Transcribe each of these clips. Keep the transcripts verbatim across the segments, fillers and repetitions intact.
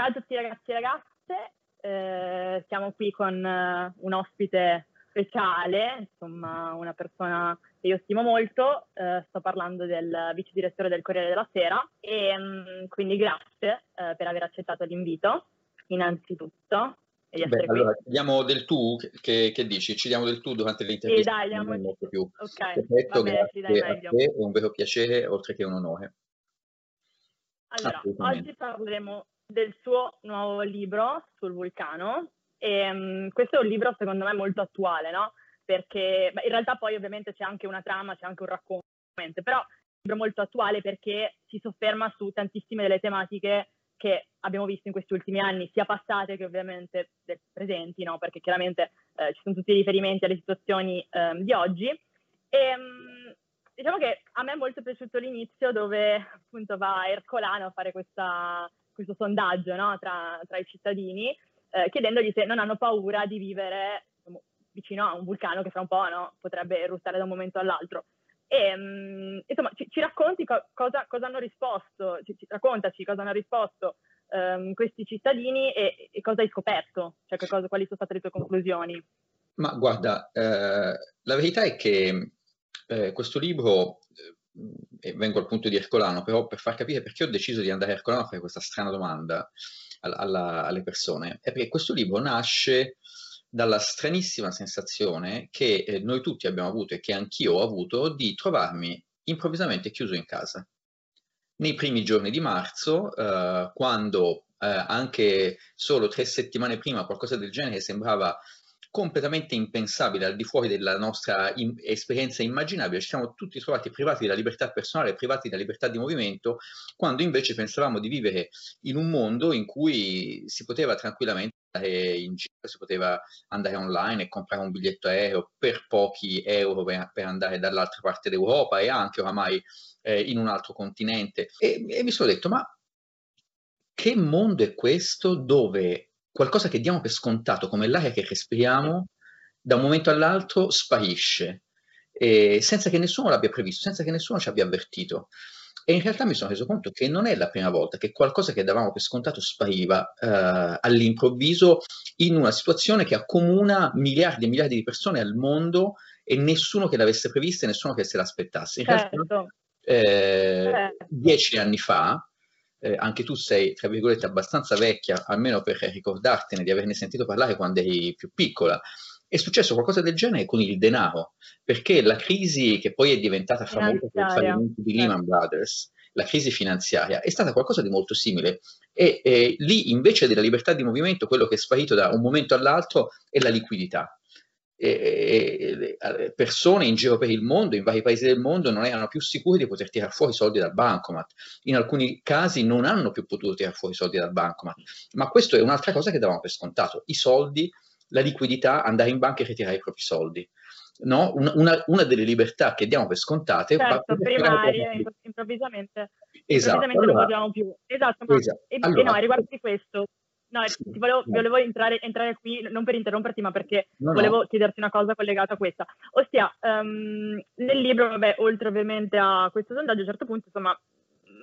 Ciao a tutti ragazzi e ragazze, eh, siamo qui con uh, un ospite speciale, insomma una persona che io stimo molto, eh, sto parlando del vice direttore del Corriere della Sera e mh, quindi grazie eh, per aver accettato l'invito innanzitutto. E beh, allora, diamo del tu, che, che dici? Ci diamo del tu durante l'intervista? Sì, dai, diamo del tu. Ok, perfetto, vabbè, grazie, dai, a te, è un vero piacere oltre che un onore. Allora, oggi parleremo del suo nuovo libro sul vulcano e um, questo è un libro secondo me molto attuale, no? Perché beh, in realtà poi ovviamente c'è anche una trama, c'è anche un racconto, però è un libro molto attuale perché si sofferma su tantissime delle tematiche che abbiamo visto in questi ultimi anni, sia passate che ovviamente presenti, no? Perché chiaramente eh, ci sono tutti i riferimenti alle situazioni eh, di oggi. E, um, diciamo che a me è molto piaciuto l'inizio dove appunto va Ercolano a fare questa... questo sondaggio, no? tra, tra i cittadini, eh, chiedendogli se non hanno paura di vivere diciamo, vicino a un vulcano che fra un po' no? potrebbe eruttare da un momento all'altro. E, mh, insomma, ci, ci racconti co cosa, cosa hanno risposto, ci, ci, raccontaci cosa hanno risposto um, questi cittadini e, e cosa hai scoperto, cioè che cosa, quali sono state le tue conclusioni. Ma guarda, eh, la verità è che eh, questo libro... Eh, e vengo al punto di Ercolano, però per far capire perché ho deciso di andare a Ercolano a fare questa strana domanda alla, alla, alle persone, è perché questo libro nasce dalla stranissima sensazione che eh, noi tutti abbiamo avuto e che anch'io ho avuto di trovarmi improvvisamente chiuso in casa. Nei primi giorni di marzo, eh, quando eh, anche solo tre settimane prima qualcosa del genere sembrava completamente impensabile, al di fuori della nostra im- esperienza immaginabile, ci siamo tutti trovati privati della libertà personale, privati della libertà di movimento, quando invece pensavamo di vivere in un mondo in cui si poteva tranquillamente andare in giro, si poteva andare online e comprare un biglietto aereo per pochi euro per, per andare dall'altra parte d'Europa e anche oramai eh, in un altro continente. E, e mi sono detto, ma che mondo è questo dove... qualcosa che diamo per scontato, come l'aria che respiriamo, da un momento all'altro sparisce, eh, senza che nessuno l'abbia previsto, senza che nessuno ci abbia avvertito. E in realtà mi sono reso conto che non è la prima volta che qualcosa che davamo per scontato spariva eh, all'improvviso in una situazione che accomuna miliardi e miliardi di persone al mondo e nessuno che l'avesse prevista e nessuno che se l'aspettasse. In certo. realtà, eh, certo. dieci anni fa, Eh, anche tu sei, tra virgolette, abbastanza vecchia, almeno per ricordartene di averne sentito parlare quando eri più piccola. È successo qualcosa del genere con il denaro, perché la crisi che poi è diventata famosa per il fallimento di Lehman Brothers, la crisi finanziaria, è stata qualcosa di molto simile. E eh, lì, invece della libertà di movimento, quello che è sparito da un momento all'altro è la liquidità. E, e, e, persone in giro per il mondo, in vari paesi del mondo, non erano più sicuri di poter tirare fuori soldi dal bancomat. In alcuni casi non hanno più potuto tirare fuori soldi dal bancomat. Ma questo è un'altra cosa che davamo per scontato. I soldi, la liquidità, andare in banca e ritirare i propri soldi. No? Una, una, una delle libertà che diamo per scontate... Certo, primarie, improvvisamente, esatto, improvvisamente allora, non potevamo più. Esatto, ma esatto. E, allora, e no, riguardo di questo... No, ti volevo, volevo entrare, entrare qui, non per interromperti, ma perché no, no. volevo chiederti una cosa collegata a questa. Ossia, um, nel libro, vabbè, oltre ovviamente a questo sondaggio, a un certo punto, insomma,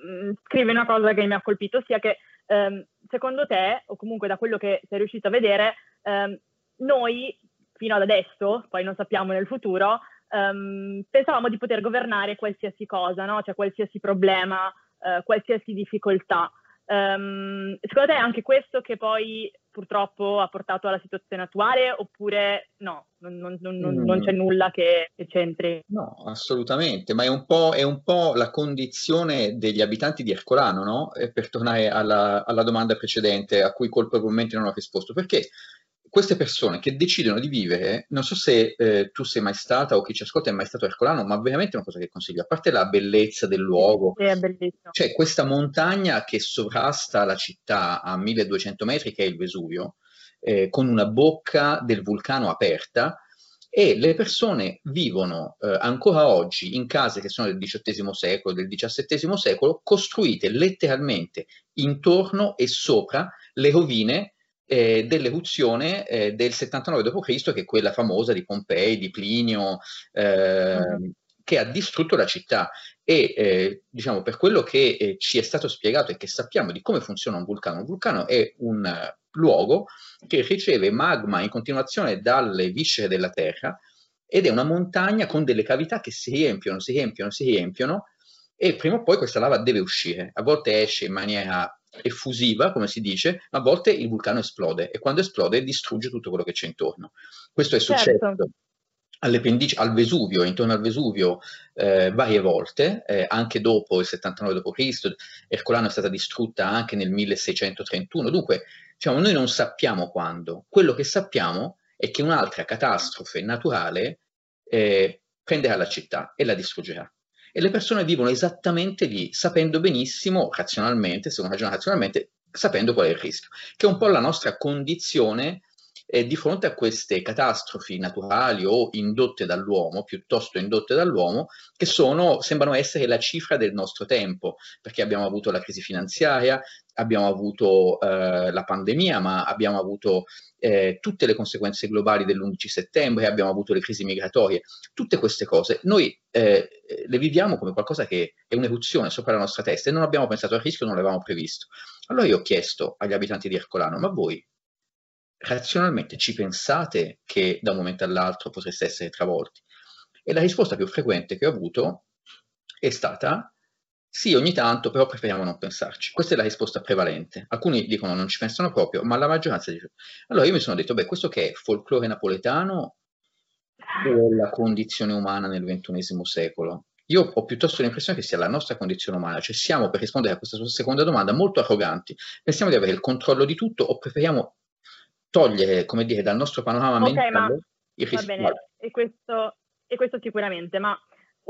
mh, scrive una cosa che mi ha colpito, ossia che um, secondo te, o comunque da quello che sei riuscito a vedere, um, noi, fino ad adesso, poi non sappiamo nel futuro, um, pensavamo di poter governare qualsiasi cosa, no? Cioè qualsiasi problema, uh, qualsiasi difficoltà. Um, secondo te è anche questo che poi purtroppo ha portato alla situazione attuale oppure no, non, non, non, mm. non c'è nulla che, che c'entri? No, assolutamente, ma è un po', è un po' la condizione degli abitanti di Ercolano, no? E per tornare alla, alla domanda precedente a cui colpevolmente non ho risposto, perché queste persone che decidono di vivere, non so se eh, tu sei mai stata o chi ci ascolta è mai stato a Ercolano, ma veramente è una cosa che consiglio, a parte la bellezza del luogo, sì, è bellissimo. C'è questa montagna che sovrasta la città a milleduecento metri, che è il Vesuvio, eh, con una bocca del vulcano aperta, e le persone vivono eh, ancora oggi in case che sono del diciottesimo secolo, del diciassettesimo secolo, costruite letteralmente intorno e sopra le rovine Eh, dell'eruzione eh, del settantanove dopo Cristo, che è quella famosa di Pompei, di Plinio, eh, mm-hmm. che ha distrutto la città e eh, diciamo, per quello che eh, ci è stato spiegato e che sappiamo di come funziona un vulcano, un vulcano è un uh, luogo che riceve magma in continuazione dalle viscere della terra ed è una montagna con delle cavità che si riempiono, si riempiono, si riempiono e prima o poi questa lava deve uscire, a volte esce in maniera effusiva, come si dice, ma a volte il vulcano esplode e quando esplode distrugge tutto quello che c'è intorno. Questo è successo certo. alle pendici, al Vesuvio, intorno al Vesuvio eh, varie volte, eh, anche dopo il settantanove dopo Cristo, Ercolano è stata distrutta anche nel milleseicentotrentuno, dunque diciamo, noi non sappiamo quando, quello che sappiamo è che un'altra catastrofe naturale eh, prenderà la città e la distruggerà. E le persone vivono esattamente lì, sapendo benissimo, razionalmente, se uno ragiona razionalmente, sapendo qual è il rischio, che è un po' la nostra condizione eh, di fronte a queste catastrofi naturali o indotte dall'uomo, piuttosto indotte dall'uomo, che sono, sembrano essere la cifra del nostro tempo, perché abbiamo avuto la crisi finanziaria, abbiamo avuto eh, la pandemia, ma abbiamo avuto eh, tutte le conseguenze globali dell'undici settembre, abbiamo avuto le crisi migratorie, tutte queste cose. Noi eh, le viviamo come qualcosa che è un'eruzione sopra la nostra testa e non abbiamo pensato al rischio, non l'avevamo previsto. Allora io ho chiesto agli abitanti di Ercolano, ma voi razionalmente ci pensate che da un momento all'altro potreste essere travolti? E la risposta più frequente che ho avuto è stata: sì, ogni tanto, però preferiamo non pensarci. Questa è la risposta prevalente. Alcuni dicono non ci pensano proprio, ma la maggioranza dice. Allora io mi sono detto, beh, questo che è folklore napoletano o la condizione umana nel ventunesimo secolo? Io ho piuttosto l'impressione che sia la nostra condizione umana, cioè siamo, per rispondere a questa sua seconda domanda, molto arroganti. Pensiamo di avere il controllo di tutto o preferiamo togliere, come dire, dal nostro panorama okay, mentale ma... il rischio. Va bene, e questo, e questo sicuramente, ma...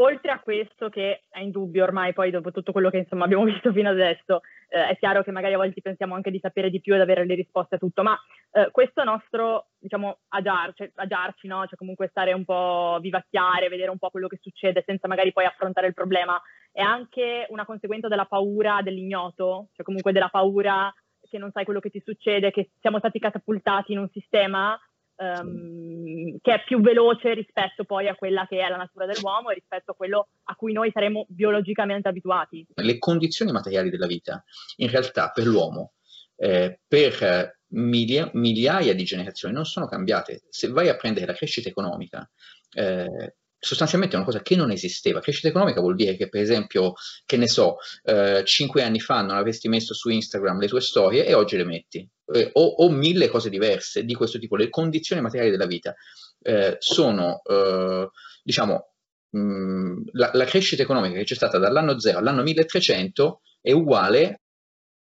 Oltre a questo che è in dubbio ormai poi dopo tutto quello che insomma abbiamo visto fino adesso, eh, è chiaro che magari a volte pensiamo anche di sapere di più e di avere le risposte a tutto, ma eh, questo nostro, diciamo, agiar, cioè, agiarci, no? Cioè comunque stare un po' vivacchiare, vedere un po' quello che succede senza magari poi affrontare il problema, è anche una conseguenza della paura dell'ignoto, cioè comunque della paura che non sai quello che ti succede, che siamo stati catapultati in un sistema Um, che è più veloce rispetto poi a quella che è la natura dell'uomo e rispetto a quello a cui noi saremo biologicamente abituati. Le condizioni materiali della vita, in realtà per l'uomo, eh, per milia- migliaia di generazioni non sono cambiate. Se vai a prendere la crescita economica, eh, sostanzialmente è una cosa che non esisteva. Crescita economica vuol dire che, per esempio, che ne so, eh, cinque anni fa non avresti messo su Instagram le tue storie e oggi le metti. Eh, o, o mille cose diverse di questo tipo. Le condizioni materiali della vita eh, sono, eh, diciamo, mh, la, la crescita economica che c'è stata dall'anno zero all'anno milletrecento è uguale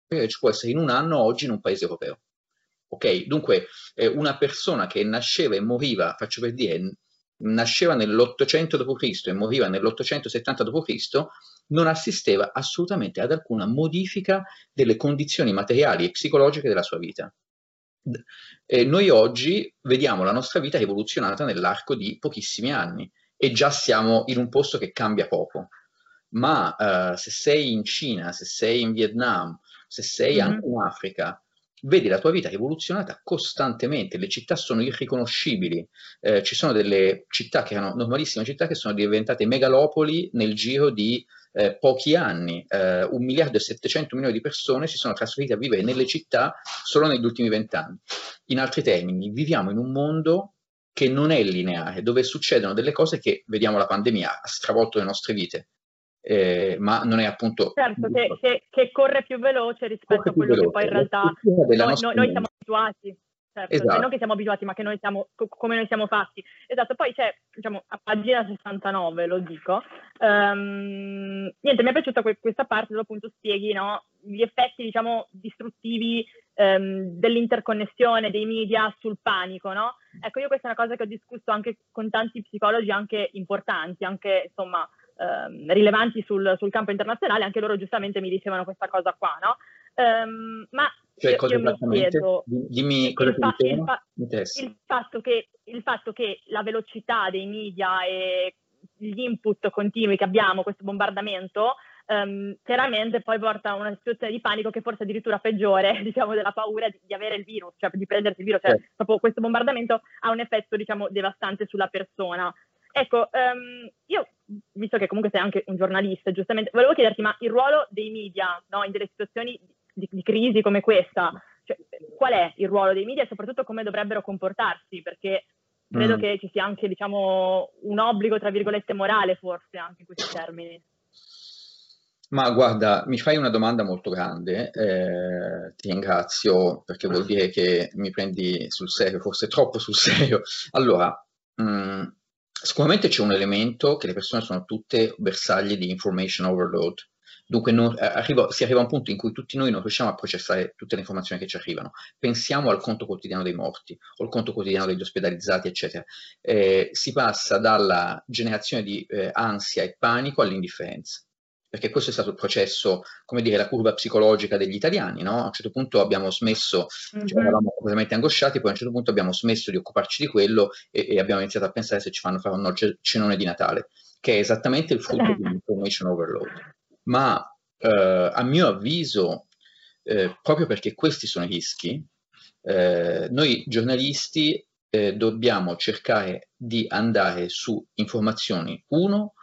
a che ci può essere in un anno oggi in un paese europeo. Ok? Dunque, eh, una persona che nasceva e moriva, faccio per dire, nasceva nell'ottocento dopo Cristo e moriva nell'ottocentosettanta dopo Cristo, non assisteva assolutamente ad alcuna modifica delle condizioni materiali e psicologiche della sua vita. E noi oggi vediamo la nostra vita rivoluzionata nell'arco di pochissimi anni e già siamo in un posto che cambia poco. Ma uh, se sei in Cina, se sei in Vietnam, se sei mm-hmm. anche in Africa, vedi la tua vita rivoluzionata costantemente, le città sono irriconoscibili, eh, ci sono delle città che erano normalissime città che sono diventate megalopoli nel giro di eh, pochi anni, eh, un miliardo e settecento milioni di persone si sono trasferite a vivere nelle città solo negli ultimi vent'anni. In altri termini, viviamo in un mondo che non è lineare, dove succedono delle cose che, vediamo la pandemia, ha stravolto le nostre vite. Eh, ma non è appunto certo che, che, che corre più veloce rispetto corre a quello veloce, che poi in realtà noi, nostra... noi siamo abituati, certo, esatto. Cioè non che siamo abituati ma che noi siamo come noi siamo fatti, esatto. Poi c'è, diciamo, a pagina sessantanove lo dico, um, niente, mi è piaciuta que questa parte dove appunto spieghi, no, gli effetti, diciamo, distruttivi um, dell'interconnessione dei media sul panico, no? Ecco, io questa è una cosa che ho discusso anche con tanti psicologi anche importanti, anche insomma Ehm, rilevanti sul, sul campo internazionale, anche loro giustamente mi dicevano questa cosa qua, no? Ehm, ma cioè, io, io mi chiedo dimmi cosa il, fa il, fa il, fatto che, il fatto che la velocità dei media e gli input continui che abbiamo, questo bombardamento, ehm, chiaramente poi porta a una situazione di panico che forse è addirittura peggiore, diciamo, della paura di, di avere il virus, cioè di prendersi il virus, cioè, eh. proprio questo bombardamento ha un effetto, diciamo, devastante sulla persona. Ecco, ehm, io visto che comunque sei anche un giornalista, giustamente, volevo chiederti, ma il ruolo dei media, no, in delle situazioni di, di crisi come questa, cioè, qual è il ruolo dei media e soprattutto come dovrebbero comportarsi? Perché credo mm. che ci sia anche, diciamo, un obbligo, tra virgolette, morale forse anche in questi termini. Ma guarda, mi fai una domanda molto grande, eh, ti ringrazio, perché vuol dire che mi prendi sul serio, forse troppo sul serio. Allora, mh, sicuramente c'è un elemento che le persone sono tutte bersagli di information overload, dunque non, arriva, si arriva a un punto in cui tutti noi non riusciamo a processare tutte le informazioni che ci arrivano. Pensiamo al conto quotidiano dei morti o al conto quotidiano degli ospedalizzati, eccetera. Eh, si passa dalla generazione di eh, ansia e panico all'indifferenza. Perché questo è stato il processo, come dire, la curva psicologica degli italiani, no? A un certo punto abbiamo smesso, mm-hmm. cioè eravamo completamente angosciati, poi a un certo punto abbiamo smesso di occuparci di quello e, e abbiamo iniziato a pensare se ci fanno fare un cenone di Natale, che è esattamente il frutto di information overload. Ma eh, a mio avviso, eh, proprio perché questi sono i rischi, eh, noi giornalisti eh, dobbiamo cercare di andare su informazioni, uno,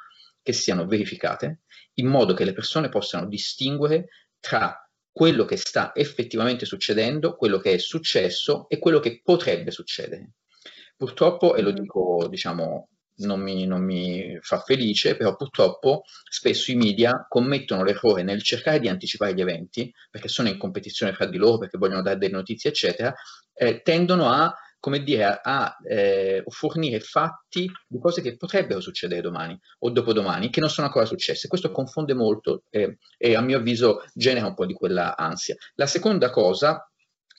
che siano verificate, in modo che le persone possano distinguere tra quello che sta effettivamente succedendo, quello che è successo e quello che potrebbe succedere. Purtroppo, e lo dico, diciamo, non mi, non mi fa felice, però purtroppo spesso i media commettono l'errore nel cercare di anticipare gli eventi, perché sono in competizione fra di loro, perché vogliono dare delle notizie, eccetera, eh, tendono a, come dire, a eh, fornire fatti di cose che potrebbero succedere domani o dopodomani, che non sono ancora successe. Questo confonde molto eh, e a mio avviso genera un po' di quella ansia. La seconda cosa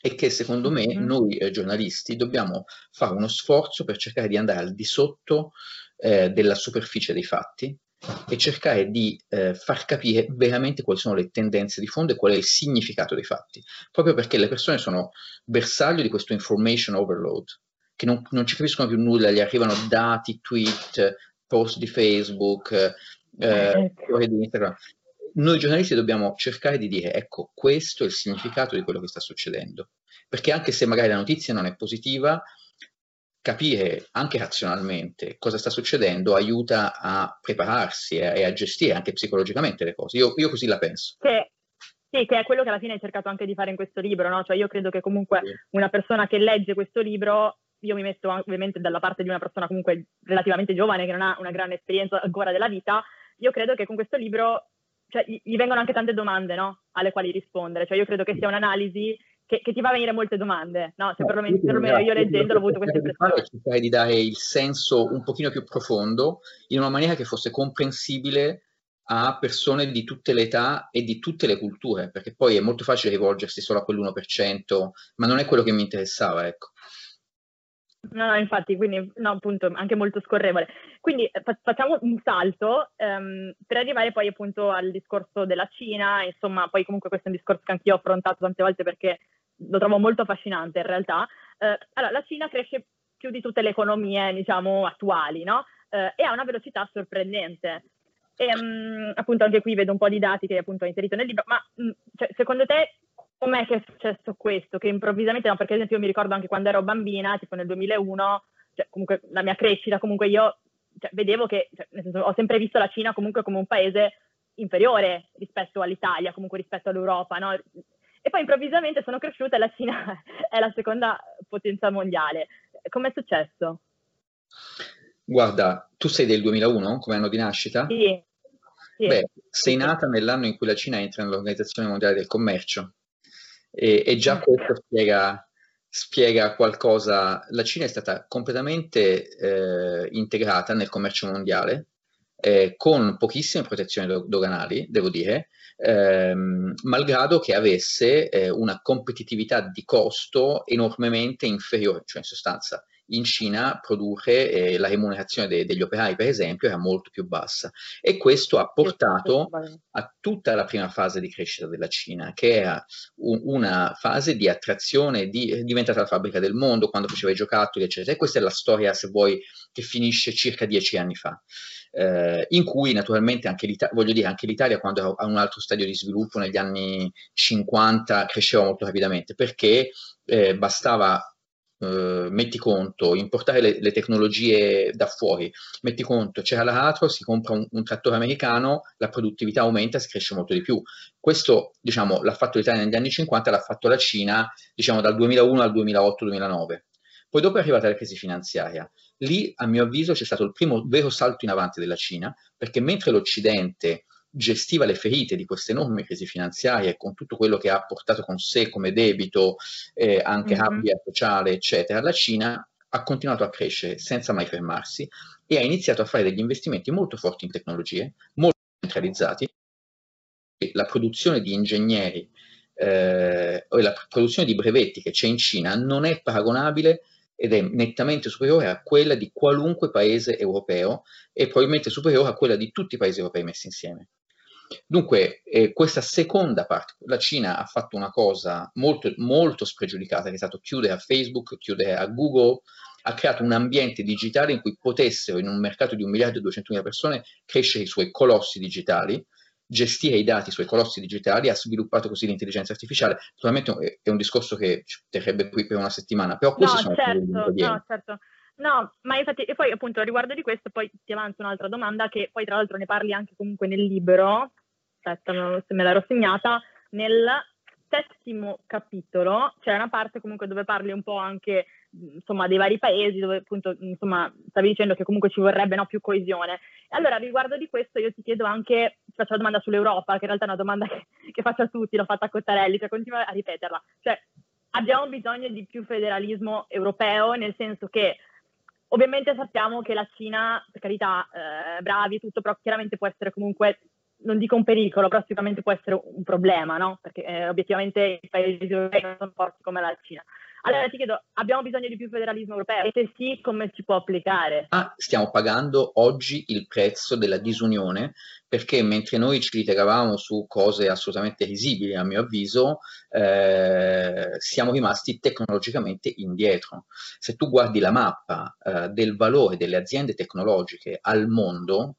è che secondo me mm-hmm. noi eh, giornalisti dobbiamo fare uno sforzo per cercare di andare al di sotto eh, della superficie dei fatti e cercare di eh, far capire veramente quali sono le tendenze di fondo e qual è il significato dei fatti, proprio perché le persone sono bersaglio di questo information overload, che non, non ci capiscono più nulla, gli arrivano dati, tweet, post di Facebook, eh, storie di Instagram. Noi giornalisti dobbiamo cercare di dire, ecco, questo è il significato di quello che sta succedendo, perché anche se magari la notizia non è positiva, capire anche razionalmente cosa sta succedendo aiuta a prepararsi e a gestire anche psicologicamente le cose. Io, io così la penso. Che, sì, che è quello che alla fine hai cercato anche di fare in questo libro, no? Cioè io credo che comunque sì. una persona che legge questo libro, io mi metto ovviamente dalla parte di una persona comunque relativamente giovane che non ha una grande esperienza ancora della vita, io credo che con questo libro, cioè, gli vengono anche tante domande, no? Alle quali rispondere. Cioè io credo che sia un'analisi Che, che ti fa venire molte domande, no? Cioè, no, perlomeno, perlomeno io leggendolo ho avuto questa impressione. Cercare di dare il senso un pochino più profondo, in una maniera che fosse comprensibile a persone di tutte le età e di tutte le culture, perché poi è molto facile rivolgersi solo a quell'uno per cento, ma non è quello che mi interessava, ecco. No, no, infatti, quindi, no, appunto, anche molto scorrevole. Quindi facciamo un salto ehm, per arrivare poi appunto al discorso della Cina, insomma, poi comunque questo è un discorso che anch'io ho affrontato tante volte perché lo trovo molto affascinante in realtà. Eh, allora, la Cina cresce più di tutte le economie, diciamo, attuali, no? Eh, e ha una velocità sorprendente. E mh, appunto anche qui vedo un po' di dati che appunto ho inserito nel libro, ma mh, cioè, secondo te com'è che è successo questo? Che improvvisamente, no, perché ad esempio io mi ricordo anche quando ero bambina, tipo nel duemilauno, cioè, comunque la mia crescita, comunque io cioè, vedevo che, cioè, nel senso, ho sempre visto la Cina comunque come un paese inferiore rispetto all'Italia, comunque rispetto all'Europa, no? E poi improvvisamente sono cresciuta e la Cina è la seconda potenza mondiale. Com'è successo? Guarda, tu sei del duemilauno come anno di nascita? Sì. sì. Beh, sei nata nell'anno in cui la Cina entra nell'Organizzazione Mondiale del Commercio e, e già questo spiega, spiega qualcosa. La Cina è stata completamente eh, integrata nel commercio mondiale, Eh, con pochissime protezioni do- doganali, devo dire, ehm, malgrado che avesse eh, una competitività di costo enormemente inferiore, cioè in sostanza in Cina produrre eh, la remunerazione de- degli operai, per esempio, era molto più bassa, e questo ha portato a tutta la prima fase di crescita della Cina, che era un- una fase di attrazione, di- è diventata la fabbrica del mondo quando faceva i giocattoli, eccetera, e questa è la storia, se vuoi, che finisce circa dieci anni fa. Eh, in cui naturalmente anche l'Italia, voglio dire, anche l'Italia quando a un altro stadio di sviluppo negli anni cinquanta cresceva molto rapidamente perché eh, bastava eh, metti conto, importare le, le tecnologie da fuori, metti conto, c'era l'altro, si compra un, un trattore americano, la produttività aumenta, si cresce molto di più. Questo, diciamo, l'ha fatto l'Italia negli anni cinquanta, l'ha fatto la Cina, diciamo, dal duemilauno al duemilaotto duemilanove. Poi dopo è arrivata la crisi finanziaria. Lì, a mio avviso, c'è stato il primo vero salto in avanti della Cina, perché mentre l'Occidente gestiva le ferite di queste enormi crisi finanziarie con tutto quello che ha portato con sé come debito, eh, anche mm-hmm. rabbia sociale, eccetera, la Cina ha continuato a crescere senza mai fermarsi e ha iniziato a fare degli investimenti molto forti in tecnologie, molto centralizzati. La produzione di ingegneri eh, o la produzione di brevetti che c'è in Cina non è paragonabile ed è nettamente superiore a quella di qualunque paese europeo e probabilmente superiore a quella di tutti i paesi europei messi insieme. Dunque, eh, questa seconda parte, la Cina ha fatto una cosa molto, molto spregiudicata, che è stato chiudere a Facebook, chiudere a Google, ha creato un ambiente digitale in cui potessero, in un mercato di un miliardo e duecentomila persone, crescere i suoi colossi digitali, gestire i dati sui colossi digitali, ha sviluppato così l'intelligenza artificiale. Naturalmente è un discorso che ci terrebbe qui per una settimana, però questi no, sono certo, no, certo. No, ma infatti, e poi appunto riguardo di questo, poi ti avanzo un'altra domanda che poi tra l'altro ne parli anche comunque nel libro, aspetta se me l'ero segnata, nel settimo capitolo c'è una parte comunque dove parli un po' anche insomma dei vari paesi, dove appunto insomma stavi dicendo che comunque ci vorrebbe, no, più coesione. Allora riguardo di questo io ti chiedo anche, ti faccio una domanda sull'Europa, che in realtà è una domanda che, che faccio a tutti, l'ho fatta a Cottarelli, cioè continuo a ripeterla, cioè abbiamo bisogno di più federalismo europeo, nel senso che ovviamente sappiamo che la Cina, per carità, eh, bravi e tutto, però chiaramente può essere comunque, non dico un pericolo, però sicuramente può essere un problema, no? Perché eh, obiettivamente i paesi europei non sono forti come la Cina. Allora ti chiedo, abbiamo bisogno di più federalismo europeo? E se sì, come si può applicare? Ah, stiamo pagando oggi il prezzo della disunione, perché mentre noi ci litigavamo su cose assolutamente risibili, a mio avviso, eh, siamo rimasti tecnologicamente indietro. Se tu guardi la mappa eh, del valore delle aziende tecnologiche al mondo,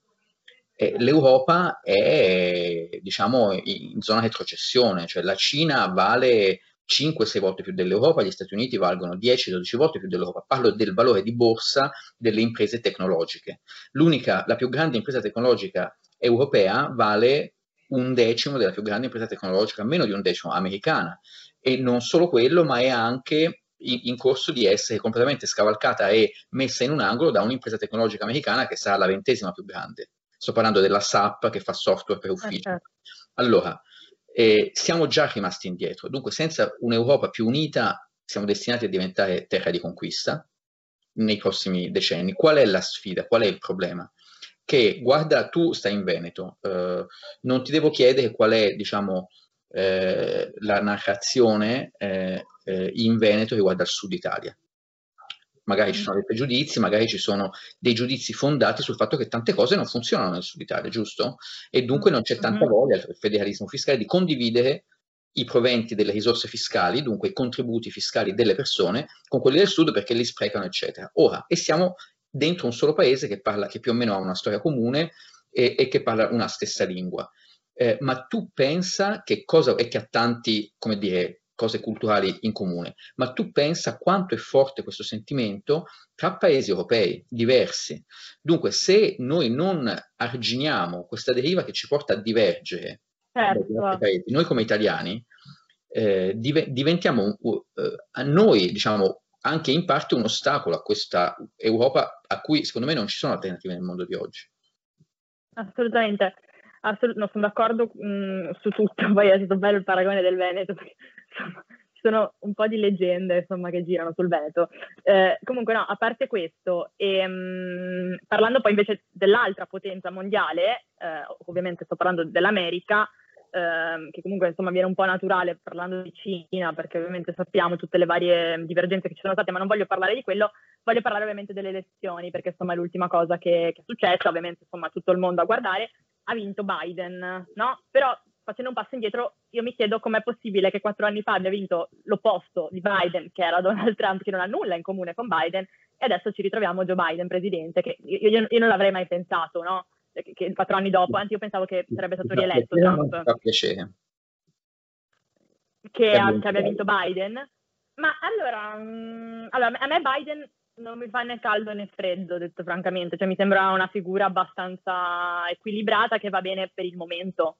l'Europa è, diciamo, in zona retrocessione, cioè la Cina vale cinque sei volte più dell'Europa, gli Stati Uniti valgono dieci dodici volte più dell'Europa. Parlo del valore di borsa delle imprese tecnologiche. L'unica, la più grande impresa tecnologica europea vale un decimo della più grande impresa tecnologica, meno di un decimo americana. E non solo quello, ma è anche in corso di essere completamente scavalcata e messa in un angolo da un'impresa tecnologica americana che sarà la ventesima più grande. Sto parlando della S A P, che fa software per ufficio. Okay. Allora, eh, siamo già rimasti indietro. Dunque, senza un'Europa più unita, siamo destinati a diventare terra di conquista nei prossimi decenni. Qual è la sfida? Qual è il problema? Che, guarda, tu stai in Veneto. Eh, non ti devo chiedere qual è, diciamo, eh, la narrazione eh, eh, in Veneto riguardo al sud Italia. Magari ci sono dei pregiudizi, magari ci sono dei giudizi fondati sul fatto che tante cose non funzionano nel sud Italia, giusto? E dunque non c'è tanta voglia del federalismo fiscale di condividere i proventi delle risorse fiscali, dunque i contributi fiscali delle persone, con quelli del sud perché li sprecano, eccetera. Ora, e siamo dentro un solo paese che parla, che più o meno ha una storia comune e, e che parla una stessa lingua. Eh, ma tu pensa che cosa, e che ha tanti, come dire, cose culturali in comune, ma tu pensa quanto è forte questo sentimento tra paesi europei diversi. Dunque, se noi non arginiamo questa deriva che ci porta a divergere, certo, dagli altri paesi, noi come italiani eh, div- diventiamo uh, a noi, diciamo, anche in parte un ostacolo a questa Europa a cui secondo me non ci sono alternative nel mondo di oggi. Assolutamente. Assolut- no, sono d'accordo mh, su tutto, poi è stato bello il paragone del Veneto, perché insomma, ci sono un po' di leggende insomma che girano sul Veneto. Eh, comunque no, a parte questo, e, mh, parlando poi invece dell'altra potenza mondiale, eh, ovviamente sto parlando dell'America, eh, che comunque insomma viene un po' naturale parlando di Cina, perché ovviamente sappiamo tutte le varie divergenze che ci sono state, ma non voglio parlare di quello. Voglio parlare ovviamente delle elezioni, perché insomma è l'ultima cosa che, che è successa, ovviamente insomma tutto il mondo a guardare. Ha vinto Biden, no? Però facendo un passo indietro io mi chiedo com'è possibile che quattro anni fa abbia vinto l'opposto di Biden, che era Donald Trump, che non ha nulla in comune con Biden, e adesso ci ritroviamo Joe Biden presidente, che io, io, io non l'avrei mai pensato, no? Che, che quattro anni dopo, anzi io pensavo che sarebbe stato rieletto Trump, che, che abbia vinto Biden, Ma allora, um, allora, a me Biden non mi fa né caldo né freddo, detto francamente, cioè mi sembra una figura abbastanza equilibrata che va bene per il momento,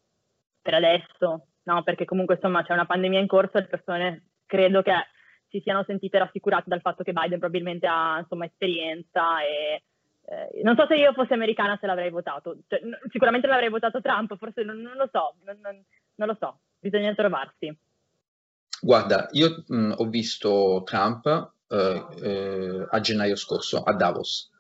per adesso, no? Perché comunque insomma c'è una pandemia in corso e le persone credo che si siano sentite rassicurate dal fatto che Biden probabilmente ha insomma esperienza e eh, non so se io fossi americana se l'avrei votato, cioè, n- sicuramente non l'avrei votato Trump, forse non, non lo so, non, non, non lo so, bisogna trovarsi. Guarda, io mh, ho visto Trump eh, eh, a gennaio scorso a Davos,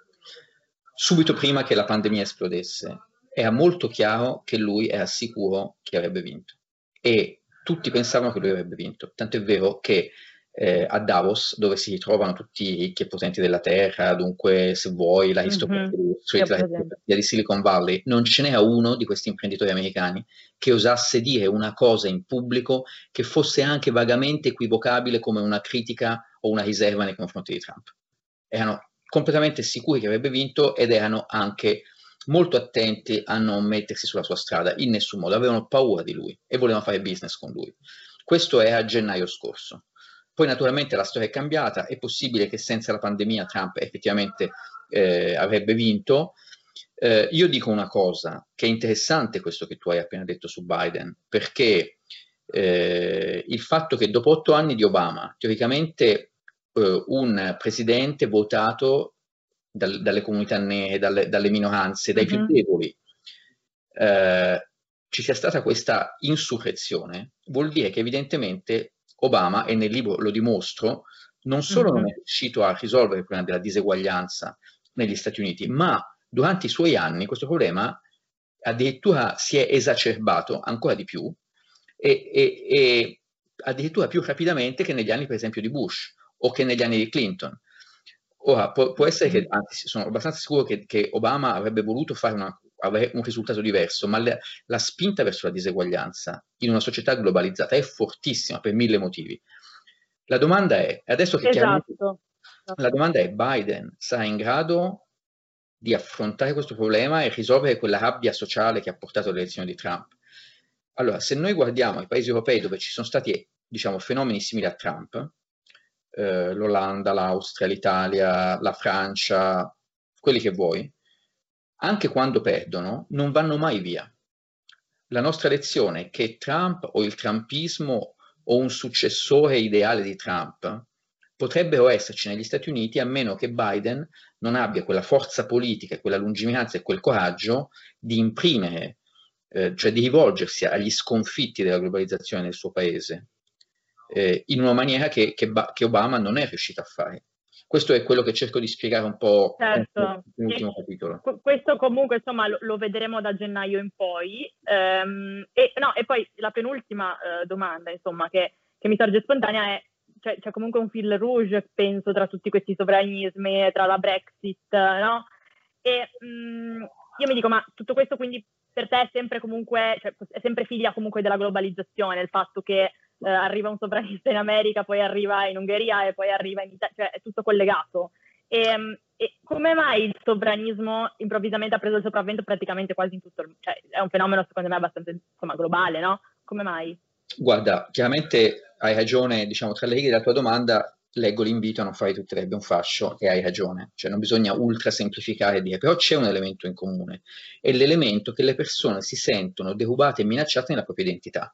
subito prima che la pandemia esplodesse. Era molto chiaro che lui era sicuro che avrebbe vinto e tutti pensavano che lui avrebbe vinto. Tanto è vero che eh, a Davos, dove si trovano tutti i ricchi e potenti della terra, dunque se vuoi la histocratia mm-hmm. di Silicon Valley, non ce n'era uno di questi imprenditori americani che osasse dire una cosa in pubblico che fosse anche vagamente equivocabile come una critica o una riserva nei confronti di Trump. Erano completamente sicuri che avrebbe vinto ed erano anche molto attenti a non mettersi sulla sua strada in nessun modo, avevano paura di lui e volevano fare business con lui. Questo era a gennaio scorso. Poi naturalmente la storia è cambiata, è possibile che senza la pandemia Trump effettivamente eh, avrebbe vinto. Eh, io dico una cosa, che è interessante questo che tu hai appena detto su Biden, perché eh, il fatto che dopo otto anni di Obama, teoricamente eh, un presidente votato dal, dalle comunità nere, dalle, dalle minoranze, dai mm-hmm. più deboli, eh, ci sia stata questa insurrezione, vuol dire che evidentemente Obama, e nel libro lo dimostro, non solo non è riuscito a risolvere il problema della diseguaglianza negli Stati Uniti, ma durante i suoi anni questo problema addirittura si è esacerbato ancora di più e, e, e addirittura più rapidamente che negli anni per esempio di Bush o che negli anni di Clinton. Ora può, può essere che, anzi sono abbastanza sicuro che, che Obama avrebbe voluto fare una, avere un risultato diverso, ma la, la spinta verso la diseguaglianza in una società globalizzata è fortissima per mille motivi. La domanda è, adesso che chiaramente, esatto. la domanda è, Biden sarà in grado di affrontare questo problema e risolvere quella rabbia sociale che ha portato all'elezione di Trump? Allora, se noi guardiamo i paesi europei dove ci sono stati, diciamo, fenomeni simili a Trump, eh, l'Olanda, l'Austria, l'Italia, la Francia, quelli che vuoi, anche quando perdono, non vanno mai via. La nostra lezione è che Trump o il trumpismo o un successore ideale di Trump potrebbero esserci negli Stati Uniti a meno che Biden non abbia quella forza politica, quella lungimiranza e quel coraggio di imprimere, eh, cioè di rivolgersi agli sconfitti della globalizzazione nel suo paese, eh, in una maniera che, che, ba- che Obama non è riuscito a fare. Questo è quello che cerco di spiegare un po' certo. nell'ultimo capitolo. Questo comunque insomma lo, lo vedremo da gennaio in poi. Ehm, e, no, e poi la penultima eh, domanda insomma che, che mi sorge spontanea è, cioè, c'è comunque un fil rouge penso tra tutti questi sovranismi, tra la Brexit, no? E mh, io mi dico, ma tutto questo quindi per te è sempre comunque, cioè, è sempre figlia comunque della globalizzazione, il fatto che Uh, arriva un sovranista in America, poi arriva in Ungheria e poi arriva in Italia, cioè è tutto collegato. E, e come mai il sovranismo improvvisamente ha preso il sopravvento praticamente quasi in tutto il mondo? Cioè è un fenomeno secondo me abbastanza insomma globale, no? Come mai? Guarda, chiaramente hai ragione, diciamo tra le righe della tua domanda leggo l'invito a non fare tutte le erbe un fascio e hai ragione, cioè non bisogna ultra semplificare e dire, però c'è un elemento in comune, è l'elemento che le persone si sentono derubate e minacciate nella propria identità.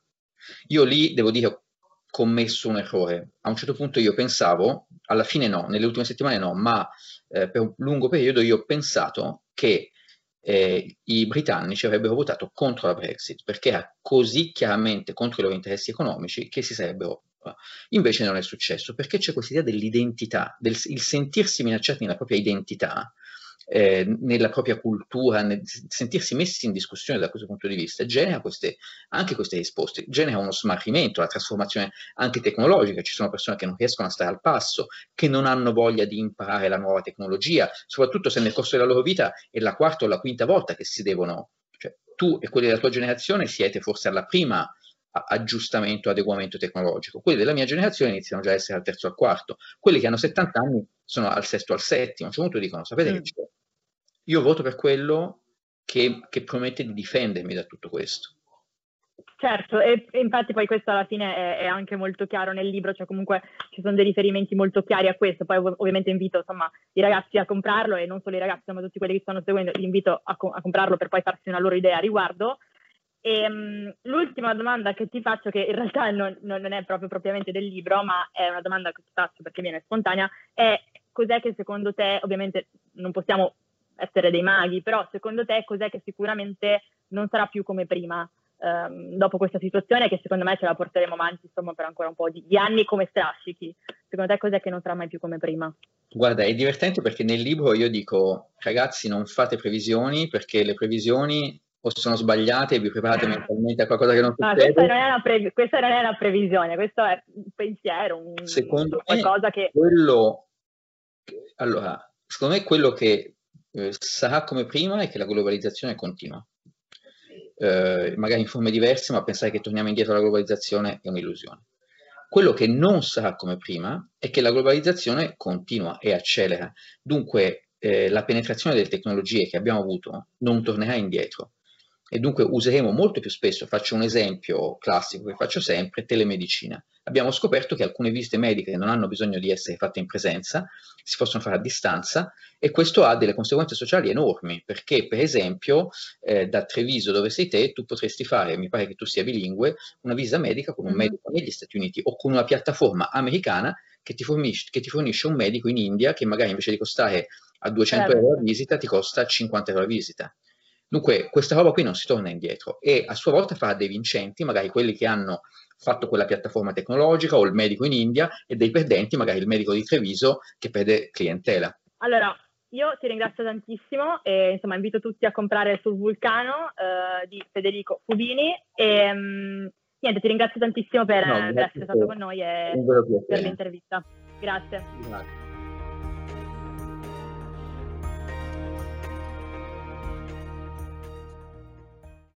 Io lì, devo dire, ho commesso un errore. A un certo punto io pensavo, alla fine no, nelle ultime settimane no, ma eh, per un lungo periodo io ho pensato che eh, i britannici avrebbero votato contro la Brexit, perché era così chiaramente contro i loro interessi economici che si sarebbero... Invece non è successo, perché c'è questa idea dell'identità, del il sentirsi minacciati nella propria identità, Eh, nella propria cultura, nel sentirsi messi in discussione da questo punto di vista, genera queste, anche queste risposte, genera uno smarrimento, la trasformazione anche tecnologica, ci sono persone che non riescono a stare al passo, che non hanno voglia di imparare la nuova tecnologia, soprattutto se nel corso della loro vita è la quarta o la quinta volta che si devono, cioè tu e quelli della tua generazione siete forse alla prima aggiustamento, adeguamento tecnologico, quelli della mia generazione iniziano già a essere al terzo o al quarto, quelli che hanno settanta anni sono al sesto o al settimo, a un certo punto dicono sapete mm. che c'è? Io voto per quello che, che promette di difendermi da tutto questo. Certo, e, e infatti poi questo alla fine è, è anche molto chiaro nel libro, cioè comunque ci sono dei riferimenti molto chiari a questo. Poi ov- ovviamente invito insomma i ragazzi a comprarlo, e non solo i ragazzi, ma tutti quelli che stanno seguendo, li invito a, co- a comprarlo per poi farsi una loro idea a riguardo. E, um, l'ultima domanda che ti faccio, che in realtà non, non è proprio propriamente del libro, ma è una domanda che ti faccio perché viene spontanea, è cos'è che secondo te, ovviamente non possiamo essere dei maghi, però secondo te cos'è che sicuramente non sarà più come prima? Um, dopo questa situazione, che secondo me ce la porteremo avanti insomma per ancora un po' di, di anni come strascichi, secondo te cos'è che non sarà mai più come prima? Guarda, è divertente perché nel libro io dico: ragazzi, non fate previsioni, perché le previsioni o sono sbagliate e vi preparate mentalmente a qualcosa che non succede. Ah, questa, non è una pre- questa non è una previsione, questo è un pensiero, un, secondo un, qualcosa me che... quello che, allora, secondo me quello che eh, sarà come prima è che la globalizzazione continua. Eh, magari in forme diverse, ma pensare che torniamo indietro alla globalizzazione è un'illusione. Quello che non sarà come prima è che la globalizzazione continua e accelera, dunque eh, la penetrazione delle tecnologie che abbiamo avuto non tornerà indietro, e dunque useremo molto più spesso. Faccio un esempio classico che faccio sempre: telemedicina. Abbiamo scoperto che alcune visite mediche non hanno bisogno di essere fatte in presenza, si possono fare a distanza, e questo ha delle conseguenze sociali enormi, perché per esempio eh, da Treviso, dove sei te, tu potresti fare, mi pare che tu sia bilingue, una visita medica con un medico negli Stati Uniti o con una piattaforma americana che ti fornisce, che ti fornisce un medico in India, che magari invece di costare a duecento euro la visita ti costa cinquanta euro la visita. Dunque questa roba qui non si torna indietro, e a sua volta farà dei vincenti, magari quelli che hanno fatto quella piattaforma tecnologica o il medico in India, e dei perdenti magari il medico di Treviso che perde clientela. Allora, io ti ringrazio tantissimo e insomma invito tutti a comprare Sul Vulcano eh, di Federico Fubini, e mh, niente, ti ringrazio tantissimo per, no, per essere stato con noi e per l'intervista. Grazie. Grazie.